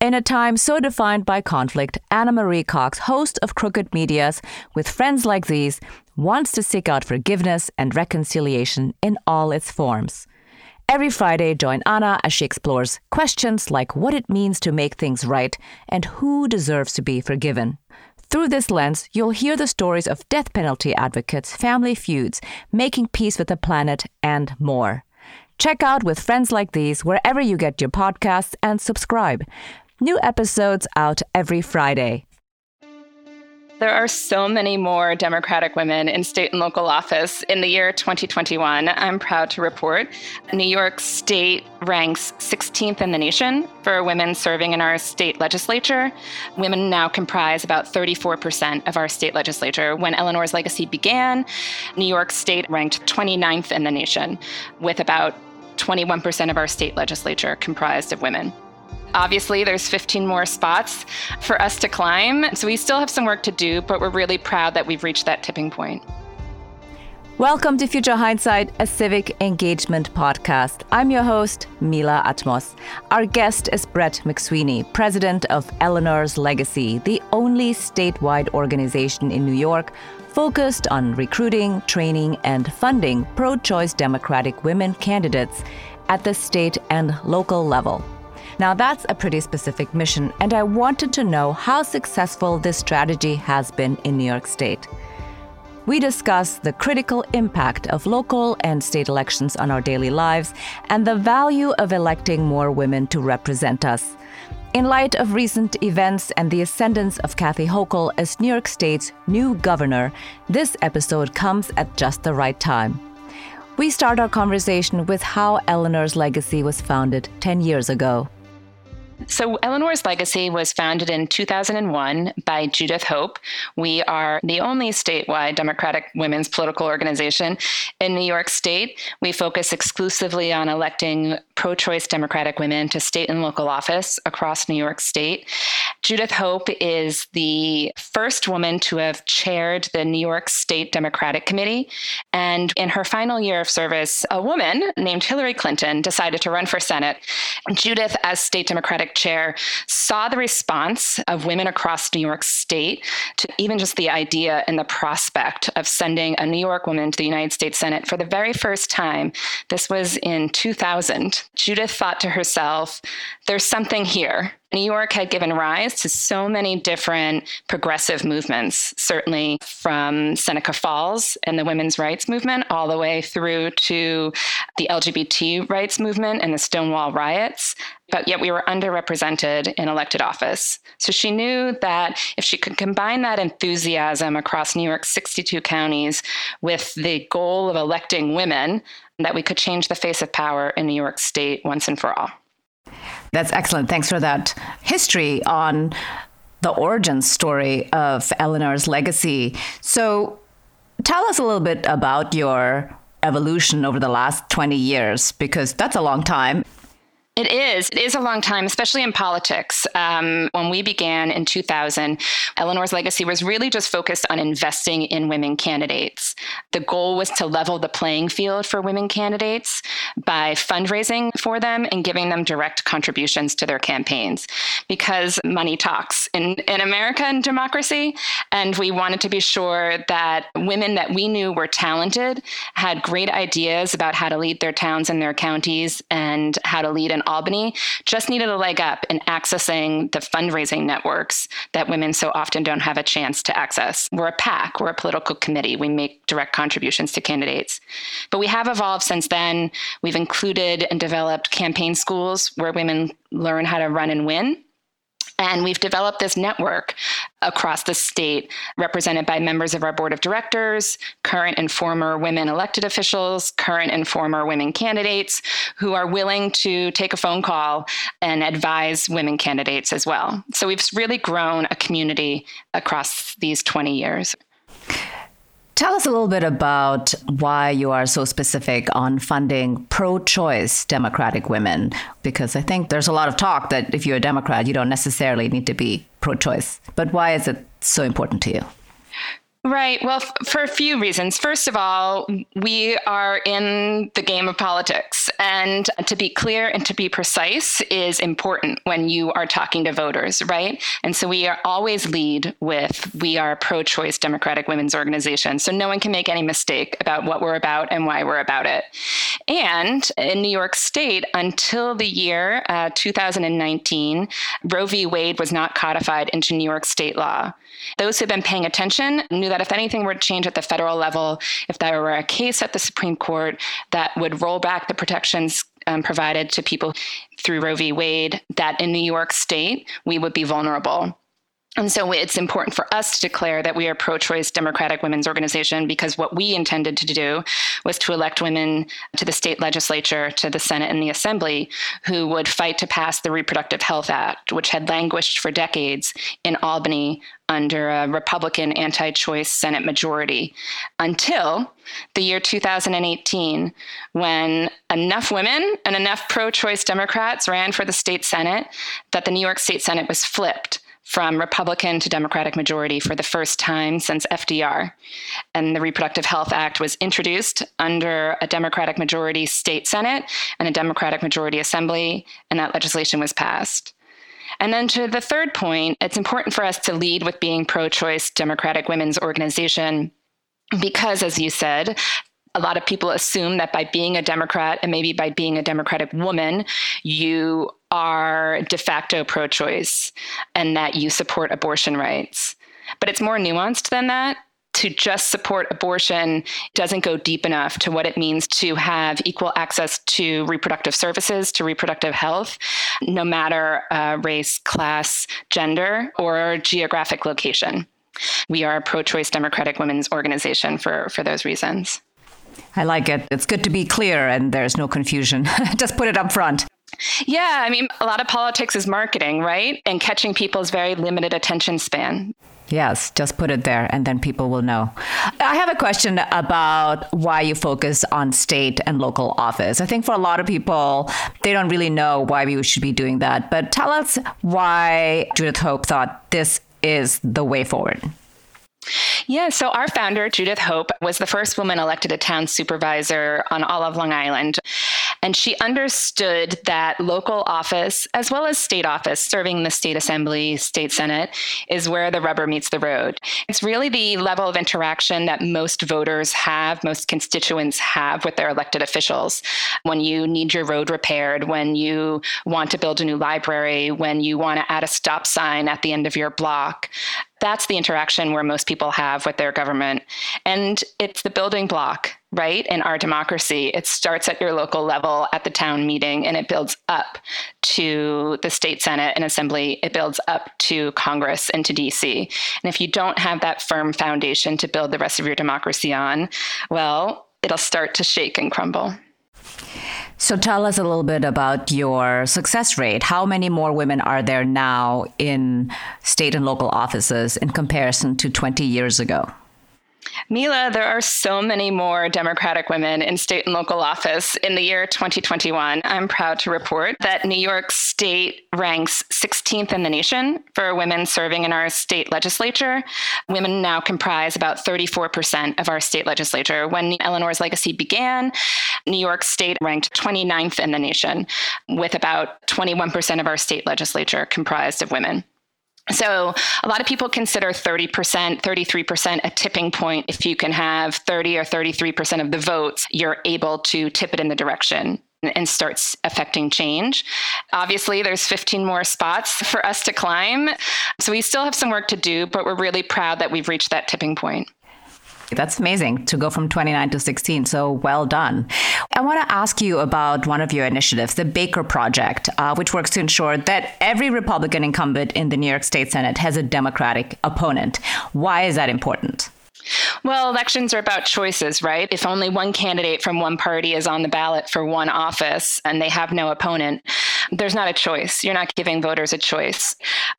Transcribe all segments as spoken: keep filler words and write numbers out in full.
In a time so defined by conflict, Anna Marie Cox, host of Crooked Media's With Friends Like These, wants to seek out forgiveness and reconciliation in all its forms. Every Friday, join Anna as she explores questions like what it means to make things right and who deserves to be forgiven. Through this lens, you'll hear the stories of death penalty advocates, family feuds, making peace with the planet, and more. Check out With Friends Like These wherever you get your podcasts and subscribe. New episodes out every Friday. There are so many more Democratic women in state and local office. In the year twenty twenty-one, I'm proud to report New York State ranks sixteenth in the nation for women serving in our state legislature. Women now comprise about thirty-four percent of our state legislature. When Eleanor's Legacy began, New York State ranked twenty-ninth in the nation, with about twenty-one percent of our state legislature comprised of women. Obviously, there's fifteen more spots for us to climb, so we still have some work to do, but we're really proud that we've reached that tipping point. Welcome to Future Hindsight, a civic engagement podcast. I'm your host, Mila Atmos. Our guest is Brette McSweeney, president of Eleanor's Legacy, the only statewide organization in New York focused on recruiting, training, and funding pro-choice Democratic women candidates at the state and local level. Now, that's a pretty specific mission, and I wanted to know how successful this strategy has been in New York State. We discuss the critical impact of local and state elections on our daily lives and the value of electing more women to represent us. In light of recent events and the ascendance of Kathy Hochul as New York State's new governor, this episode comes at just the right time. We start our conversation with how Eleanor's Legacy was founded ten years ago. So Eleanor's Legacy was founded in two thousand one by Judith Hope. We are the only statewide Democratic women's political organization in New York State. We focus exclusively on electing pro-choice Democratic women to state and local office across New York State. Judith Hope is the first woman to have chaired the New York State Democratic Committee. And in her final year of service, a woman named Hillary Clinton decided to run for Senate. Judith, as state Democratic chair, saw the response of women across New York State to even just the idea and the prospect of sending a New York woman to the United States Senate for the very first time. This was in two thousand. Judith thought to herself, there's something here. New York had given rise to so many different progressive movements, certainly from Seneca Falls and the women's rights movement all the way through to the L G B T rights movement and the Stonewall riots, but yet we were underrepresented in elected office. So she knew that if she could combine that enthusiasm across New York's sixty-two counties with the goal of electing women, that we could change the face of power in New York State once and for all. That's excellent. Thanks for that history on the origin story of Eleanor's Legacy. So tell us a little bit about your evolution over the last twenty years, because that's a long time. It is. It is a long time, especially in politics. Um, when we began in two thousand, Eleanor's Legacy was really just focused on investing in women candidates. The goal was to level the playing field for women candidates by fundraising for them and giving them direct contributions to their campaigns, because money talks in, in America and democracy. And we wanted to be sure that women that we knew were talented had great ideas about how to lead their towns and their counties and how to lead an Albany just needed a leg up in accessing the fundraising networks that women so often don't have a chance to access. We're a PAC, we're a political committee. We make direct contributions to candidates. But we have evolved since then. We've included and developed campaign schools where women learn how to run and win. And we've developed this network across the state, represented by members of our board of directors, current and former women elected officials, current and former women candidates, who are willing to take a phone call and advise women candidates as well. So we've really grown a community across these twenty years. Tell us a little bit about why you are so specific on funding pro-choice Democratic women, because I think there's a lot of talk that if you're a Democrat, you don't necessarily need to be pro-choice. But why is it so important to you? Right. Well, f- for a few reasons. First of all, we are in the game of politics, and to be clear and to be precise is important when you are talking to voters, right? And so we are always lead with, we are a pro-choice Democratic women's organization. So no one can make any mistake about what we're about and why we're about it. And in New York State, until the year uh, two thousand nineteen, Roe v. Wade was not codified into New York state law. Those who've been paying attention knew that if anything were to change at the federal level, if there were a case at the Supreme Court that would roll back the protections um, provided to people through Roe v. Wade, that in New York State, we would be vulnerable. And so it's important for us to declare that we are a pro-choice Democratic women's organization, because what we intended to do was to elect women to the state legislature, to the Senate and the Assembly, who would fight to pass the Reproductive Health Act, which had languished for decades in Albany under a Republican anti-choice Senate majority, until the year two thousand eighteen, when enough women and enough pro-choice Democrats ran for the state Senate that the New York State Senate was flipped from Republican to Democratic majority for the first time since F D R. And the Reproductive Health Act was introduced under a Democratic majority state Senate and a Democratic majority Assembly, and that legislation was passed. And then to the third point, it's important for us to lead with being pro-choice Democratic women's organization because, as you said, a lot of people assume that by being a Democrat and maybe by being a Democratic woman, you are de facto pro-choice and that you support abortion rights. But it's more nuanced than that. To just support abortion doesn't go deep enough to what it means to have equal access to reproductive services, to reproductive health, no matter uh, race, class, gender, or geographic location. We are a pro-choice Democratic women's organization for, for those reasons. I like it. It's good to be clear and there's no confusion. Just put it up front. Yeah, I mean, a lot of politics is marketing, right? And catching people's very limited attention span. Yes, just put it there and then people will know. I have a question about why you focus on state and local office. I think for a lot of people, they don't really know why we should be doing that. But tell us why Judith Hope thought this is the way forward. Yeah, so our founder, Judith Hope, was the first woman elected a town supervisor on all of Long Island. And she understood that local office, as well as state office, serving the state assembly, state senate, is where the rubber meets the road. It's really the level of interaction that most voters have, most constituents have with their elected officials. When you need your road repaired, when you want to build a new library, when you want to add a stop sign at the end of your block, that's the interaction where most people have with their government. And it's the building block, right? In our democracy, it starts at your local level at the town meeting and it builds up to the state Senate and assembly. It builds up to Congress and to D C. And if you don't have that firm foundation to build the rest of your democracy on, well, it'll start to shake and crumble. So tell us a little bit about your success rate. How many more women are there now in state and local offices in comparison to twenty years ago? Mila, there are so many more Democratic women in state and local office. In the year twenty twenty-one, I'm proud to report that New York State ranks sixteenth in the nation for women serving in our state legislature. Women now comprise about thirty-four percent of our state legislature. When Eleanor's Legacy began, New York State ranked twenty-ninth in the nation, with about twenty-one percent of our state legislature comprised of women. So a lot of people consider thirty percent, thirty-three percent a tipping point. If you can have thirty or thirty-three percent of the votes, you're able to tip it in the direction and starts affecting change. Obviously, there's fifteen more spots for us to climb. So we still have some work to do, but we're really proud that we've reached that tipping point. That's amazing to go from twenty-nine to sixteen. So well done. I want to ask you about one of your initiatives, the Baker Project, uh, which works to ensure that every Republican incumbent in the New York State Senate has a Democratic opponent. Why is that important? Well, elections are about choices, right? If only one candidate from one party is on the ballot for one office and they have no opponent, there's not a choice. You're not giving voters a choice.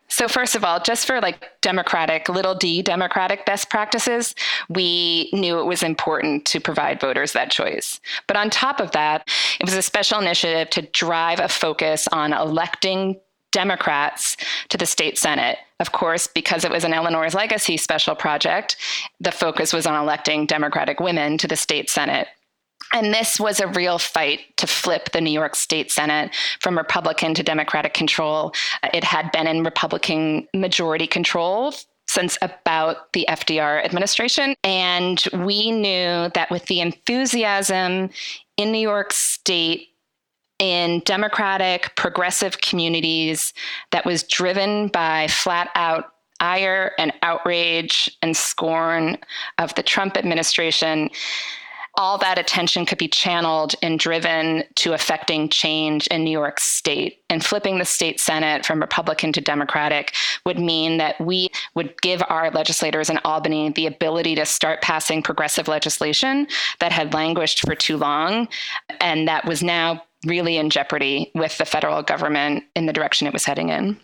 So first of all, just for like Democratic, little d Democratic best practices, we knew it was important to provide voters that choice. But on top of that, it was a special initiative to drive a focus on electing Democrats to the state Senate. Of course, because it was an Eleanor's Legacy special project, the focus was on electing Democratic women to the state Senate. And this was a real fight to flip the New York State Senate from Republican to Democratic control. It had been in Republican majority control since about the F D R administration. And we knew that with the enthusiasm in New York State, in Democratic progressive communities that was driven by flat out ire and outrage and scorn of the Trump administration, all that attention could be channeled and driven to affecting change in New York State. And flipping the state Senate from Republican to Democratic would mean that we would give our legislators in Albany the ability to start passing progressive legislation that had languished for too long, and that was now really in jeopardy with the federal government in the direction it was heading in.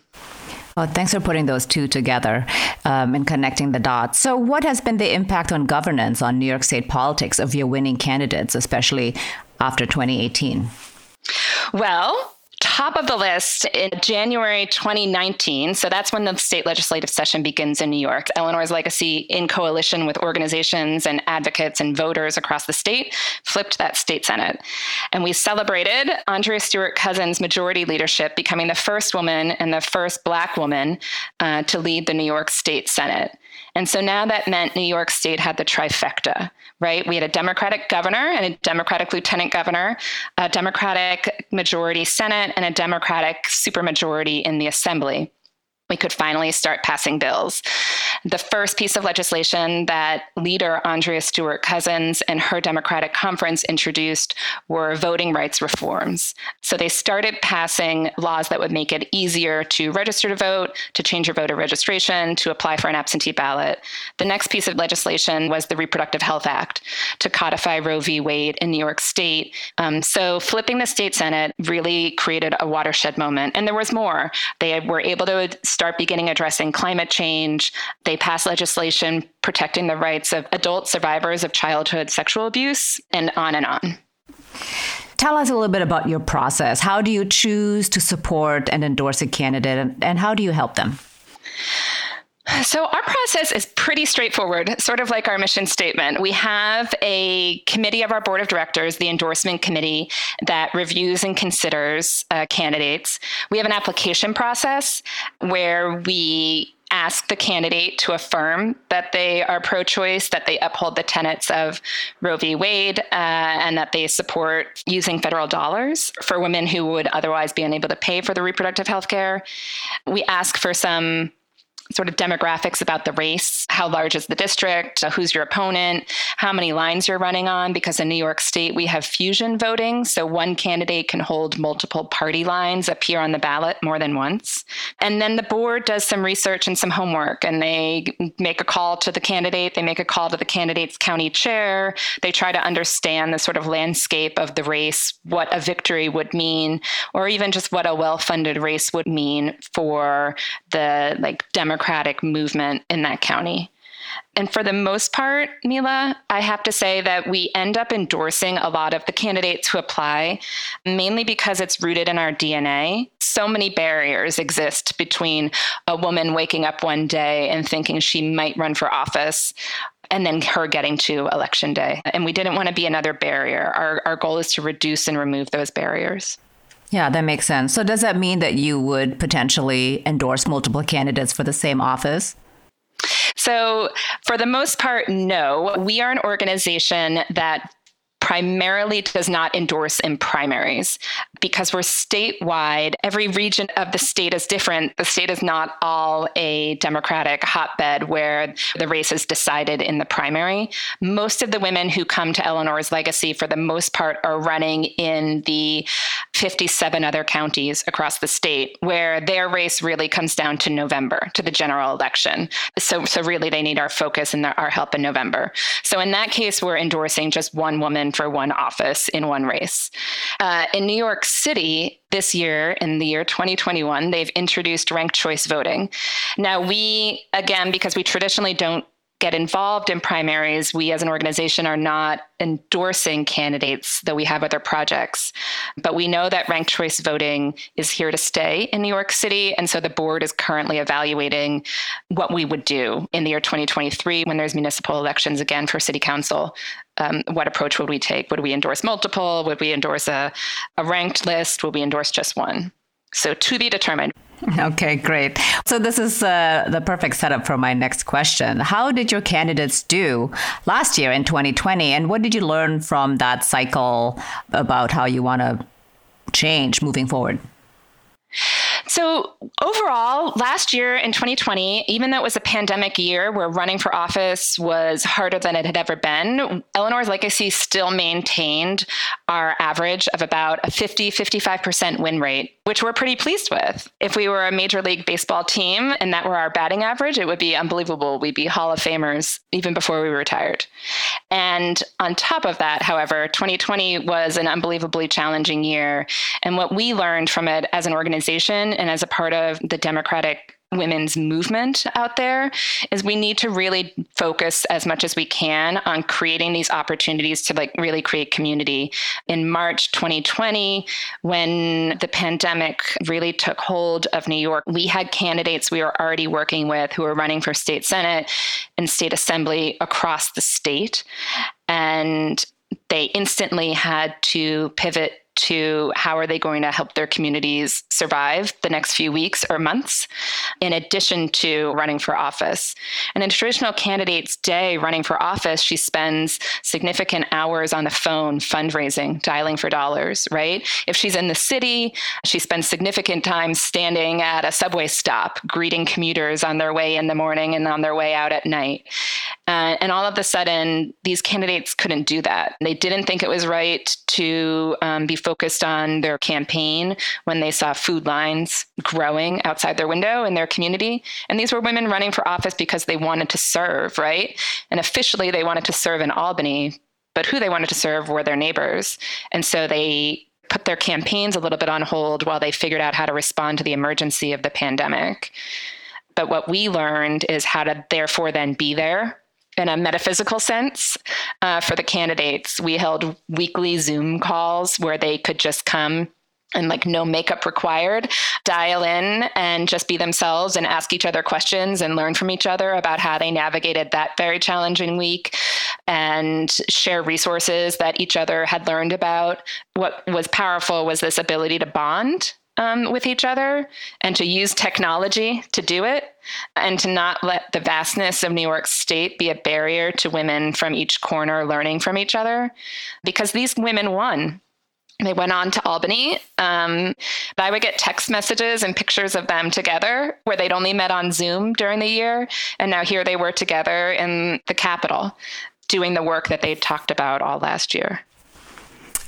Well, thanks for putting those two together um, and connecting the dots. So what has been the impact on governance on New York State politics of your winning candidates, especially after twenty eighteen? Well, top of the list in January twenty nineteen. So that's when the state legislative session begins in New York. Eleanor's Legacy, in coalition with organizations and advocates and voters across the state, flipped that state Senate. And we celebrated Andrea Stewart-Cousins' majority leadership, becoming the first woman and the first Black woman uh, to lead the New York State Senate. And so now that meant New York State had the trifecta, right? We had a Democratic governor and a Democratic lieutenant governor, a Democratic majority Senate, and a Democratic supermajority in the Assembly. We could finally start passing bills. The first piece of legislation that leader Andrea Stewart-Cousins and her Democratic conference introduced were voting rights reforms. So they started passing laws that would make it easier to register to vote, to change your voter registration, to apply for an absentee ballot. The next piece of legislation was the Reproductive Health Act to codify Roe v. Wade in New York State. Um, so flipping the state Senate really created a watershed moment. And there was more. They were able to start beginning addressing climate change. They passed legislation protecting the rights of adult survivors of childhood sexual abuse, and on and on. Tell us a little bit about your process. How do you choose to support and endorse a candidate, and, and how do you help them? So our process is pretty straightforward, sort of like our mission statement. We have a committee of our board of directors, the endorsement committee, that reviews and considers uh, candidates. We have an application process where we ask the candidate to affirm that they are pro-choice, that they uphold the tenets of Roe v. Wade, uh, and that they support using federal dollars for women who would otherwise be unable to pay for the reproductive health care. We ask for some sort of demographics about the race. How large is the district? Who's your opponent? How many lines you're running on? Because in New York State, we have fusion voting. So one candidate can hold multiple party lines, appear on the ballot more than once. And then the board does some research and some homework, and they make a call to the candidate. They make a call to the candidate's county chair. They try to understand the sort of landscape of the race, what a victory would mean, or even just what a well-funded race would mean for the like Democratic Democratic movement in that county. And for the most part, Mila, I have to say that we end up endorsing a lot of the candidates who apply, mainly because it's rooted in our D N A. So many barriers exist between a woman waking up one day and thinking she might run for office and then her getting to election day. And we didn't want to be another barrier. Our, our goal is to reduce and remove those barriers. Yeah, that makes sense. So does that mean that you would potentially endorse multiple candidates for the same office? So for the most part, no. We are an organization that primarily does not endorse in primaries because we're statewide. Every region of the state is different. The state is not all a Democratic hotbed where the race is decided in the primary. Most of the women who come to Eleanor's Legacy, for the most part, are running in the fifty-seven other counties across the state where their race really comes down to November, to the general election. So, so really they need our focus and our help in November. So in that case, we're endorsing just one woman for one office in one race. Uh, in New York City this year, in the year twenty twenty-one, they've introduced ranked choice voting. Now we, again, because we traditionally don't get involved in primaries. We as an organization are not endorsing candidates, though we have other projects. But we know that ranked choice voting is here to stay in New York City. And so the board is currently evaluating what we would do in the year twenty twenty-three when there's municipal elections again for city council. Um, what approach would we take? Would we endorse multiple? Would we endorse a, a ranked list? Would we endorse just one? So to be determined. Okay, great. So this is uh, the perfect setup for my next question. How did your candidates do last year in twenty twenty? And what did you learn from that cycle about how you want to change moving forward? So overall, last year in twenty twenty, even though it was a pandemic year where running for office was harder than it had ever been, Eleanor's Legacy still maintained our average of about a fifty, fifty-five percent win rate, which we're pretty pleased with. If we were a Major League Baseball team and that were our batting average, it would be unbelievable. We'd be Hall of Famers even before we retired. And on top of that, however, twenty twenty was an unbelievably challenging year. And what we learned from it as an organization and as a part of the Democratic women's movement out there is we need to really focus as much as we can on creating these opportunities to like really create community. In March twenty twenty, when the pandemic really took hold of New York, we had candidates we were already working with who were running for state Senate and state assembly across the state. And they instantly had to pivot to how are they going to help their communities survive the next few weeks or months, in addition to running for office. And in traditional candidate's day running for office, she spends significant hours on the phone, fundraising, dialing for dollars, right? If she's in the city, she spends significant time standing at a subway stop, greeting commuters on their way in the morning and on their way out at night. Uh, and all of a sudden, these candidates couldn't do that. They didn't think it was right to um, be focused on their campaign when they saw food lines growing outside their window in their community. And these were women running for office because they wanted to serve, right? And officially, they wanted to serve in Albany, but who they wanted to serve were their neighbors. And so they put their campaigns a little bit on hold while they figured out how to respond to the emergency of the pandemic. But what we learned is how to therefore then be there in a metaphysical sense, uh, for the candidates. We held weekly Zoom calls where they could just come and, like, no makeup required, dial in and just be themselves and ask each other questions and learn from each other about how they navigated that very challenging week and share resources that each other had learned about. What was powerful was this ability to bond Um, with each other and to use technology to do it and to not let the vastness of New York State be a barrier to women from each corner learning from each other, because these women won. They went on to Albany. Um, but I would get text messages and pictures of them together where they'd only met on Zoom during the year. And now here they were together in the Capitol doing the work that they talked about all last year.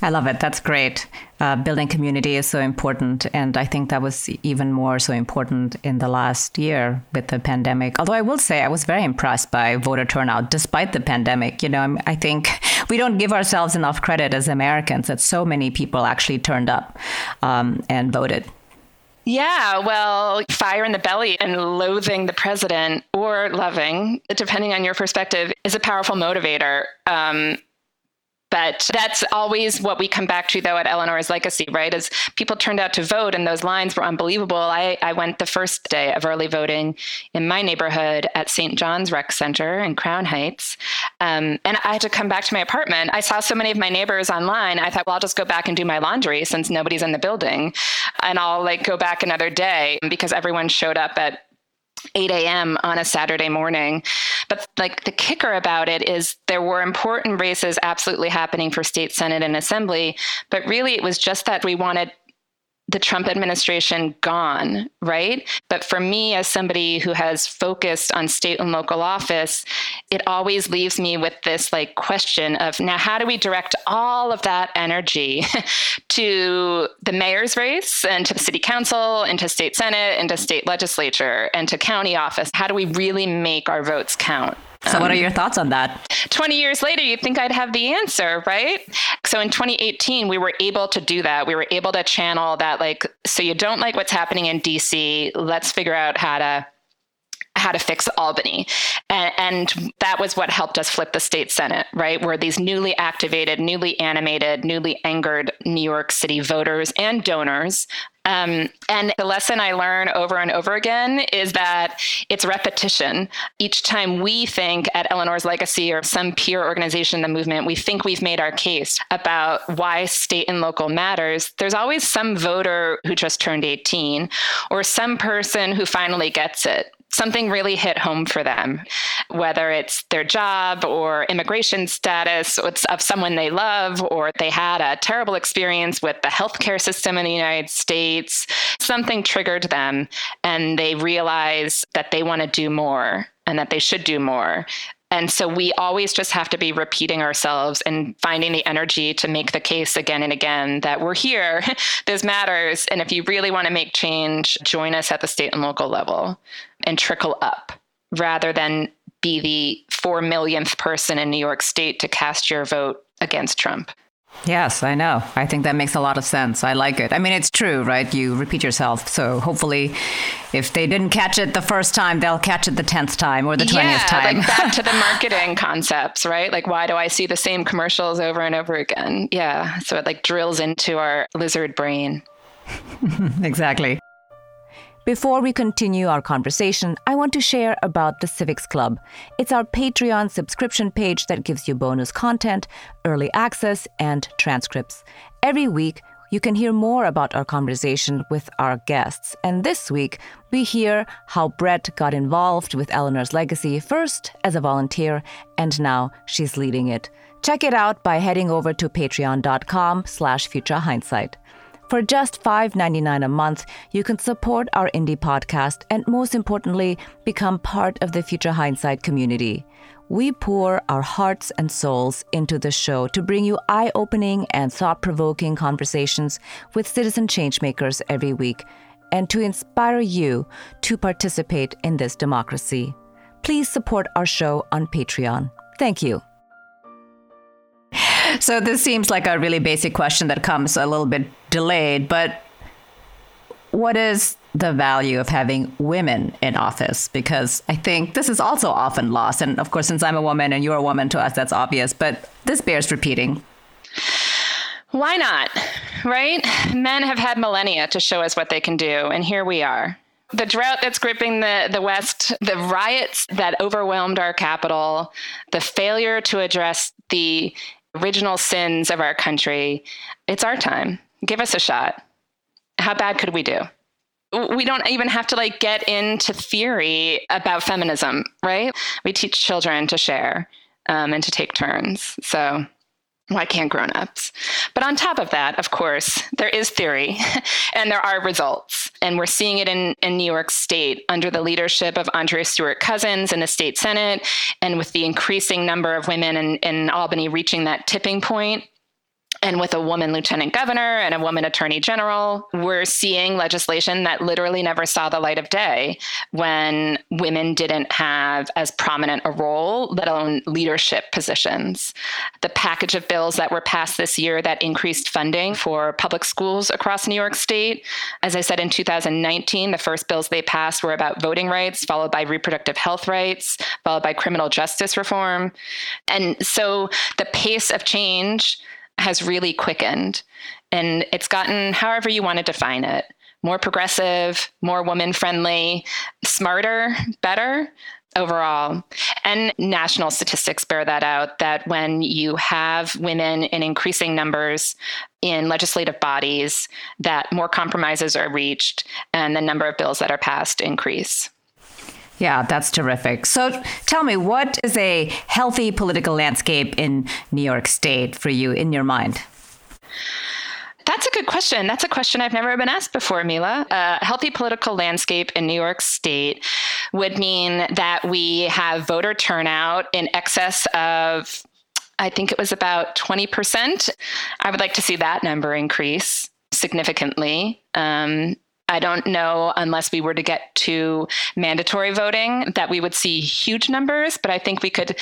I love it. That's great. Uh, building community is so important. And I think that was even more so important in the last year with the pandemic. Although I will say I was very impressed by voter turnout despite the pandemic. You know, I think we don't give ourselves enough credit as Americans that so many people actually turned up um, and voted. Yeah, well, fire in the belly and loathing the president or loving, depending on your perspective, is a powerful motivator. Um But that's always what we come back to, though, at Eleanor's Legacy, right? As people turned out to vote and those lines were unbelievable. I, I went the first day of early voting in my neighborhood at Saint John's Rec Center in Crown Heights. Um, and I had to come back to my apartment. I saw so many of my neighbors online. I thought, well, I'll just go back and do my laundry since nobody's in the building. And I'll like go back another day, because everyone showed up at eight a.m. on a Saturday morning. But like the kicker about it is there were important races absolutely happening for state Senate and assembly, but really it was just that we wanted the Trump administration gone, right? But for me, as somebody who has focused on state and local office, it always leaves me with this like question of, now how do we direct all of that energy to the mayor's race and to the city council and to state Senate and to state legislature and to county office? How do we really make our votes count? So um, what are your thoughts on that? twenty years later, you'd think I'd have the answer, right? So in twenty eighteen, we were able to do that. We were able to channel that, like, so you don't like what's happening in D C. Let's figure out how to how to fix Albany. And, and that was what helped us flip the state Senate, right? Where these newly activated, newly animated, newly angered New York City voters and donors. Um, and the lesson I learn over and over again is that it's repetition. Each time we think at Eleanor's Legacy or some peer organization in the movement, we think we've made our case about why state and local matters. There's always some voter who just turned eighteen or some person who finally gets it. Something really hit home for them, whether it's their job or immigration status, it's of someone they love, or they had a terrible experience with the healthcare system in the United States. Something triggered them, and they realize that they want to do more and that they should do more. And so we always just have to be repeating ourselves and finding the energy to make the case again and again that we're here, this matters. And if you really want to make change, join us at the state and local level and trickle up rather than be the four millionth person in New York State to cast your vote against Trump. Yes, I know. I think that makes a lot of sense. I like it. I mean, it's true, right? You repeat yourself. So hopefully if they didn't catch it the first time, they'll catch it the tenth time or the twentieth yeah, time. Like back to the marketing concepts, right? Like, why do I see the same commercials over and over again? Yeah. So it like drills into our lizard brain. Exactly. Before we continue our conversation, I want to share about the Civics Club. It's our Patreon subscription page that gives you bonus content, early access, and transcripts. Every week, you can hear more about our conversation with our guests. And this week, we hear how Brette got involved with Eleanor's Legacy, first as a volunteer, and now she's leading it. Check it out by heading over to patreon.com slash future hindsight. For just five dollars and ninety-nine cents a month, you can support our indie podcast and, most importantly, become part of the Future Hindsight community. We pour our hearts and souls into the show to bring you eye-opening and thought-provoking conversations with citizen changemakers every week and to inspire you to participate in this democracy. Please support our show on Patreon. Thank you. So this seems like a really basic question that comes a little bit delayed, but what is the value of having women in office? Because I think this is also often lost. And of course, since I'm a woman and you're a woman, to us, that's obvious. But this bears repeating. Why not? Right? Men have had millennia to show us what they can do. And here we are. The drought that's gripping the, the West, the riots that overwhelmed our capital, the failure to address the original sins of our country. It's our time. Give us a shot. How bad could we do? We don't even have to like get into theory about feminism, right? We teach children to share um, and to take turns. So why can't grownups? But on top of that, of course, there is theory and there are results. And we're seeing it in, in New York State under the leadership of Andrea Stewart-Cousins in the state Senate, and with the increasing number of women in, in Albany reaching that tipping point, and with a woman lieutenant governor and a woman attorney general, we're seeing legislation that literally never saw the light of day when women didn't have as prominent a role, let alone leadership positions. The package of bills that were passed this year that increased funding for public schools across New York State. As I said, in two thousand nineteen, the first bills they passed were about voting rights, followed by reproductive health rights, followed by criminal justice reform. And so the pace of change has really quickened, and it's gotten, however you want to define it, more progressive, more woman-friendly, smarter, better overall. And national statistics bear that out, that when you have women in increasing numbers in legislative bodies, that more compromises are reached and the number of bills that are passed increase. Yeah, that's terrific. So tell me, what is a healthy political landscape in New York State for you, in your mind? That's a good question. That's a question I've never been asked before, Mila. A healthy political landscape in New York State would mean that we have voter turnout in excess of, I think it was about twenty percent. I would like to see that number increase significantly. Um I don't know, unless we were to get to mandatory voting, that we would see huge numbers, but I think we could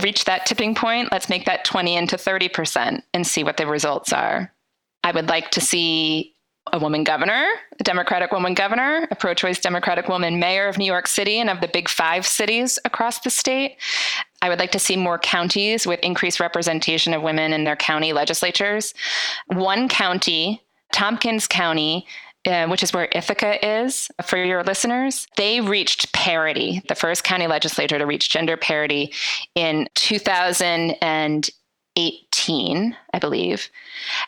reach that tipping point. Let's make that twenty into thirty percent and see what the results are. I would like to see a woman governor, a Democratic woman governor, a pro-choice Democratic woman mayor of New York City and of the big five cities across the state. I would like to see more counties with increased representation of women in their county legislatures. One county, Tompkins County, Uh, which is where Ithaca is, for your listeners, they reached parity, the first county legislature to reach gender parity in two thousand eighteen, I believe.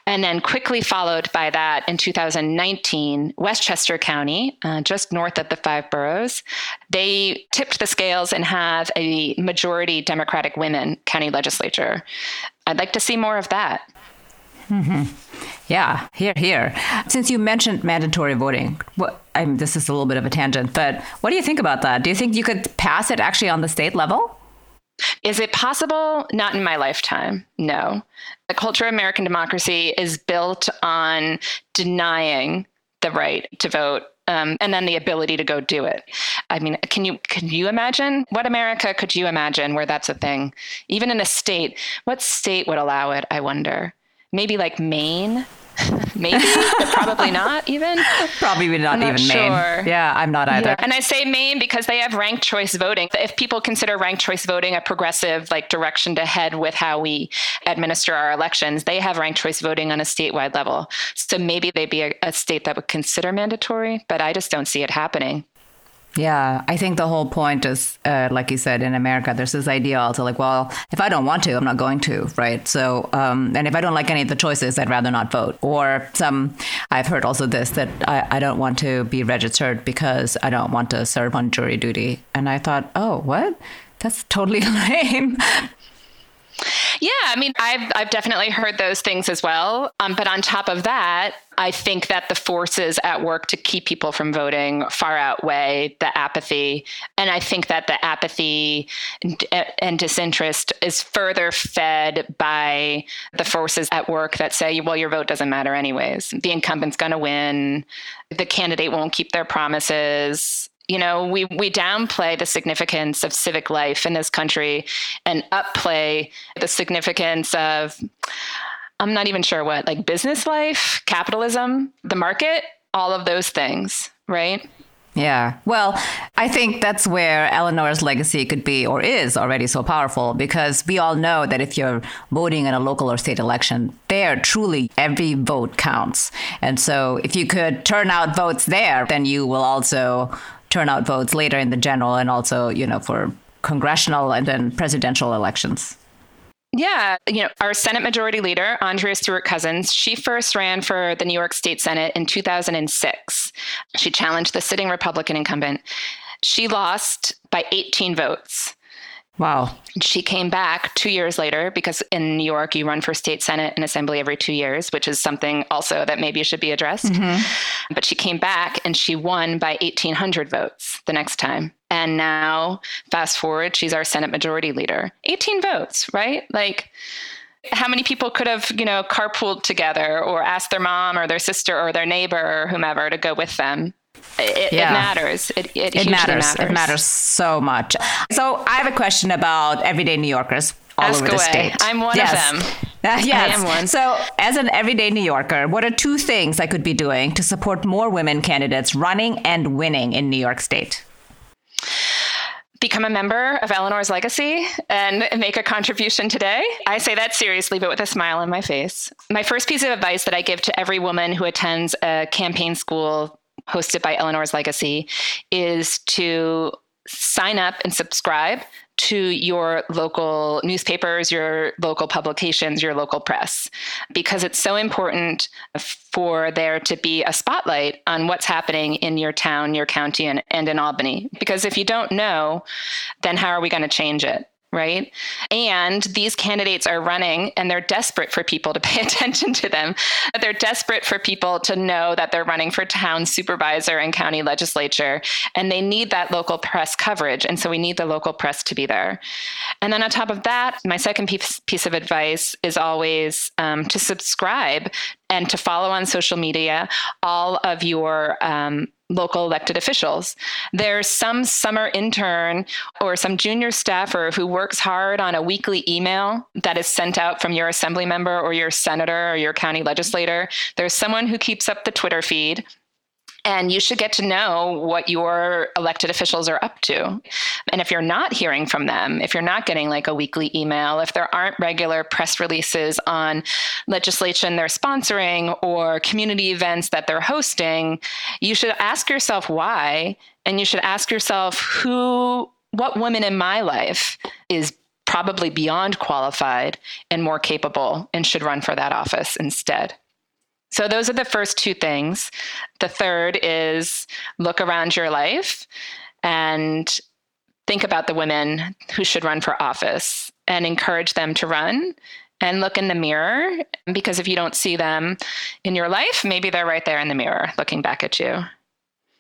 And then quickly followed by that in two thousand nineteen, Westchester County, uh, just north of the five boroughs, they tipped the scales and have a majority Democratic women county legislature. I'd like to see more of that. Mm-hmm. Yeah, here, here. Since you mentioned mandatory voting, what, I mean, this is a little bit of a tangent, but what do you think about that? Do you think you could pass it actually on the state level? Is it possible? Not in my lifetime. No. The culture of American democracy is built on denying the right to vote. Um, and then the ability to go do it. I mean, can you can you imagine? What America could you imagine where that's a thing? Even in a state, what state would allow it, I wonder? Maybe like Maine, maybe, but probably not even. Probably not, not even sure. Maine. Yeah, I'm not either. Yeah. And I say Maine because they have ranked choice voting. If people consider ranked choice voting a progressive like direction to head with how we administer our elections, they have ranked choice voting on a statewide level. So maybe they'd be a, a state that would consider mandatory, but I just don't see it happening. Yeah, I think the whole point is, uh, like you said, in America, there's this idea also like, well, if I don't want to, I'm not going to. Right. So um, and if I don't like any of the choices, I'd rather not vote. Or some I've heard also this that I, I don't want to be registered because I don't want to serve on jury duty. And I thought, oh, what? That's totally lame. Yeah, I mean, I've I've definitely heard those things as well. Um, but on top of that, I think that the forces at work to keep people from voting far outweigh the apathy. And I think that the apathy and, and disinterest is further fed by the forces at work that say, well, your vote doesn't matter anyways. The incumbent's going to win. The candidate won't keep their promises. You know, we, we downplay the significance of civic life in this country and upplay the significance of, I'm not even sure what, like business life, capitalism, the market, all of those things, right? Yeah. Well, I think that's where Eleanor's legacy could be or is already so powerful, because we all know that if you're voting in a local or state election, there truly every vote counts. And so if you could turn out votes there, then you will also turn out votes later in the general and also, you know, for congressional and then presidential elections. Yeah. You know, our Senate Majority Leader, Andrea Stewart-Cousins, she first ran for the New York State Senate in two thousand six. She challenged the sitting Republican incumbent. She lost by eighteen votes. Wow. She came back two years later, because in New York, you run for state Senate and assembly every two years, which is something also that maybe should be addressed. Mm-hmm. But she came back and she won by eighteen hundred votes the next time. And now fast forward, she's our Senate Majority Leader. eighteen votes, right? Like, how many people could have, you know, carpooled together or asked their mom or their sister or their neighbor or whomever to go with them? It, yeah. it matters. It, it, it matters. matters. It matters so much. So I have a question about everyday New Yorkers all Ask over away. the state. I'm one yes. of them. Uh, yes. I am one. So as an everyday New Yorker, what are two things I could be doing to support more women candidates running and winning in New York State? Become a member of Eleanor's Legacy and make a contribution today. I say that seriously, but with a smile on my face. My first piece of advice that I give to every woman who attends a campaign school hosted by Eleanor's Legacy is to sign up and subscribe to your local newspapers, your local publications, your local press, because it's so important for there to be a spotlight on what's happening in your town, your county, and, and in Albany. Because if you don't know, then how are we going to change it? Right? And these candidates are running and they're desperate for people to pay attention to them. They're desperate for people to know that they're running for town supervisor and county legislature, and they need that local press coverage. And so we need the local press to be there. And then on top of that, my second piece, piece of advice is always um, to subscribe and to follow on social media all of your um, local elected officials. There's some summer intern or some junior staffer who works hard on a weekly email that is sent out from your assembly member or your senator or your county legislator. There's someone who keeps up the Twitter feed. And you should get to know what your elected officials are up to. And if you're not hearing from them, if you're not getting like a weekly email, if there aren't regular press releases on legislation they're sponsoring or community events that they're hosting, you should ask yourself why. And you should ask yourself who, what woman in my life is probably beyond qualified and more capable and should run for that office instead. So those are the first two things. The third is look around your life and think about the women who should run for office and encourage them to run and look in the mirror, because if you don't see them in your life, maybe they're right there in the mirror looking back at you.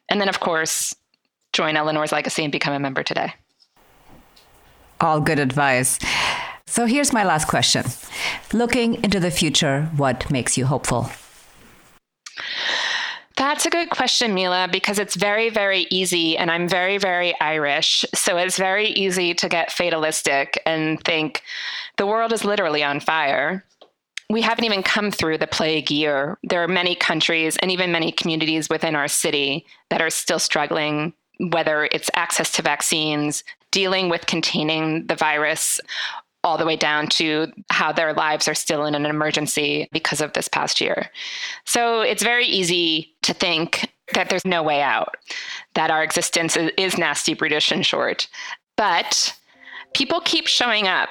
And then, of course, join Eleanor's Legacy and become a member today. All good advice. So here's my last question. Looking into the future, what makes you hopeful? That's a good question, Mila, because it's very, very easy, and I'm very, very Irish. So it's very easy to get fatalistic and think the world is literally on fire. We haven't even come through the plague year. There are many countries and even many communities within our city that are still struggling, whether it's access to vaccines, dealing with containing the virus, all the way down to how their lives are still in an emergency because of this past year. So it's very easy to think that there's no way out, that our existence is nasty, brutish, and short. But people keep showing up.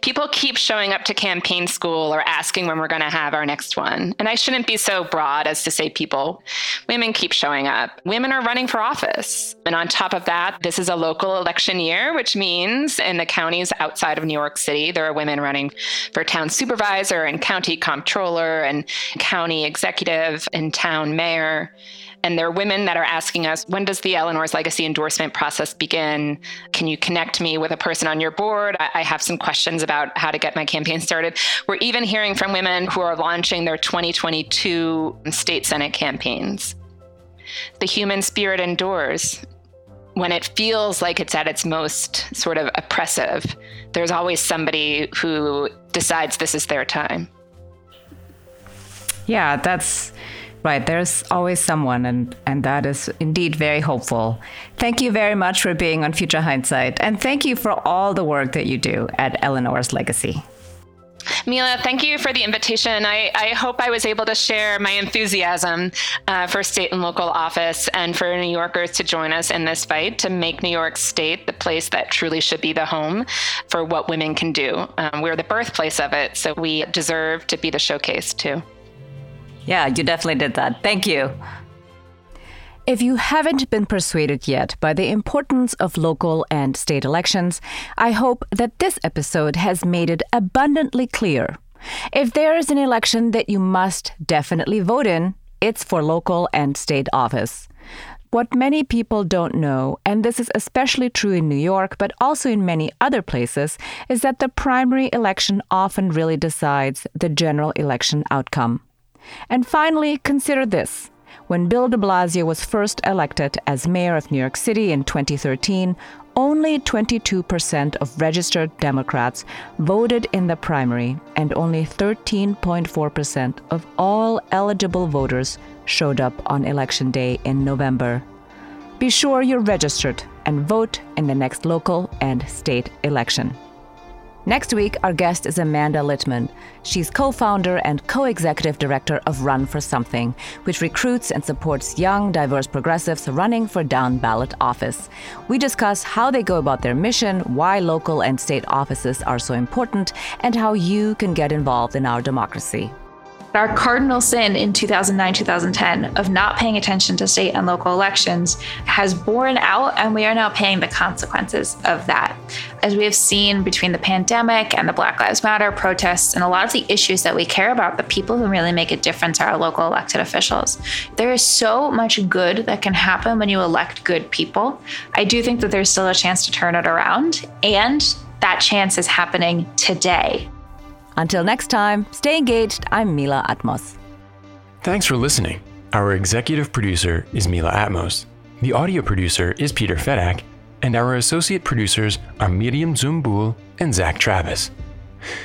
People keep showing up to campaign school or asking when we're going to have our next one. And I shouldn't be so broad as to say people. Women keep showing up. Women are running for office. And on top of that, this is a local election year, which means in the counties outside of New York City, there are women running for town supervisor and county comptroller and county executive and town mayor. And there are women that are asking us, when does the Eleanor's Legacy endorsement process begin? Can you connect me with a person on your board? I have some questions about how to get my campaign started. We're even hearing from women who are launching their twenty twenty-two state Senate campaigns. The human spirit endures. When it feels like it's at its most sort of oppressive, there's always somebody who decides this is their time. Yeah, that's... right. There's always someone, and, and that is indeed very hopeful. Thank you very much for being on Future Hindsight, and thank you for all the work that you do at Eleanor's Legacy. Mila, thank you for the invitation. I, I hope I was able to share my enthusiasm uh, for state and local office and for New Yorkers to join us in this fight to make New York State the place that truly should be the home for what women can do. Um, we're the birthplace of it, so we deserve to be the showcase too. Yeah, you definitely did that. Thank you. If you haven't been persuaded yet by the importance of local and state elections, I hope that this episode has made it abundantly clear. If there is an election that you must definitely vote in, it's for local and state office. What many people don't know, and this is especially true in New York, but also in many other places, is that the primary election often really decides the general election outcome. And finally, consider this. When Bill de Blasio was first elected as mayor of New York City in twenty thirteen, only twenty-two percent of registered Democrats voted in the primary, and only thirteen point four percent of all eligible voters showed up on Election Day in November. Be sure you're registered and vote in the next local and state election. Next week, our guest is Amanda Litman. She's co-founder and co-executive director of Run For Something, which recruits and supports young, diverse progressives running for down-ballot office. We discuss how they go about their mission, why local and state offices are so important, and how you can get involved in our democracy. Our cardinal sin in two thousand nine, two thousand ten of not paying attention to state and local elections has borne out, and we are now paying the consequences of that. As we have seen between the pandemic and the Black Lives Matter protests and a lot of the issues that we care about, the people who really make a difference are our local elected officials. There is so much good that can happen when you elect good people. I do think that there's still a chance to turn it around, and that chance is happening today. Until next time, stay engaged. I'm Mila Atmos. Thanks for listening. Our executive producer is Mila Atmos. The audio producer is Peter Fedak, and our associate producers are Miriam Zumbul and Zach Travis.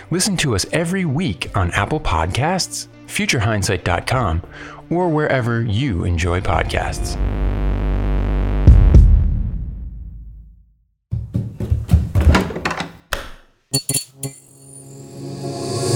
Listen to us every week on Apple Podcasts, future hindsight dot com, or wherever you enjoy podcasts.